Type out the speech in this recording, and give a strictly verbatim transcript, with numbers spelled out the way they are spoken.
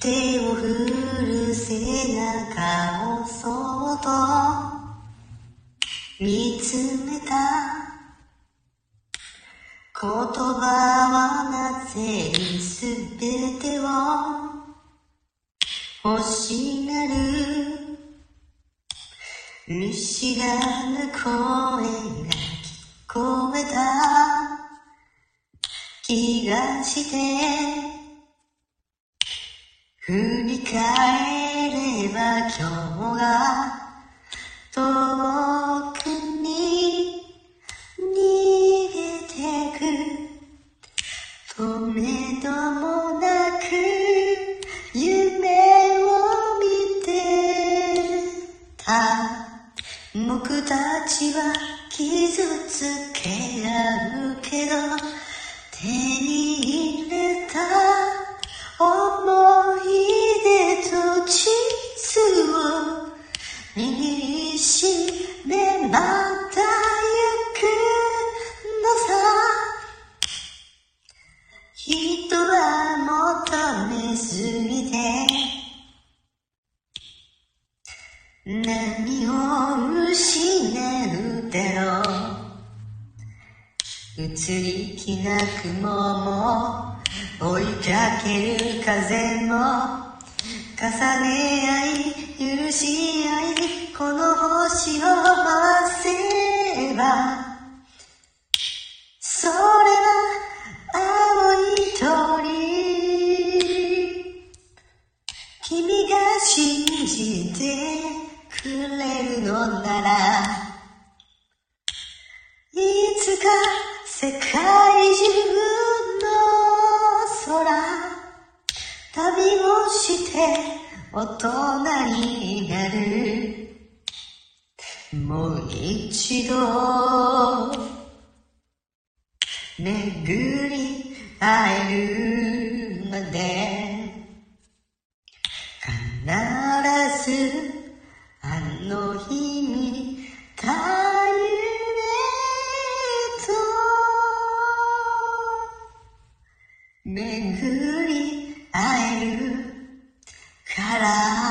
手を振る背中をそっと見つめた。言葉はなぜに全てを欲しがる。見知らぬ声が聞こえた気がして、振り返れば今日が遠くに逃げてく。とめどもなく夢を見てた。僕たちは傷つけ合うけど手に入れた思い出と地図を握りしめまた行くのさ。人は求めすぎて何を失うだろう。移り気な雲も追いかける風も重ね合い許し合いこの星を回せばそれは青い鳥。君が信じてくれるのならいつか世界中空旅をして大人になる。もう一度巡り会えるまで必ずあの日にたゆめぐり会えるから。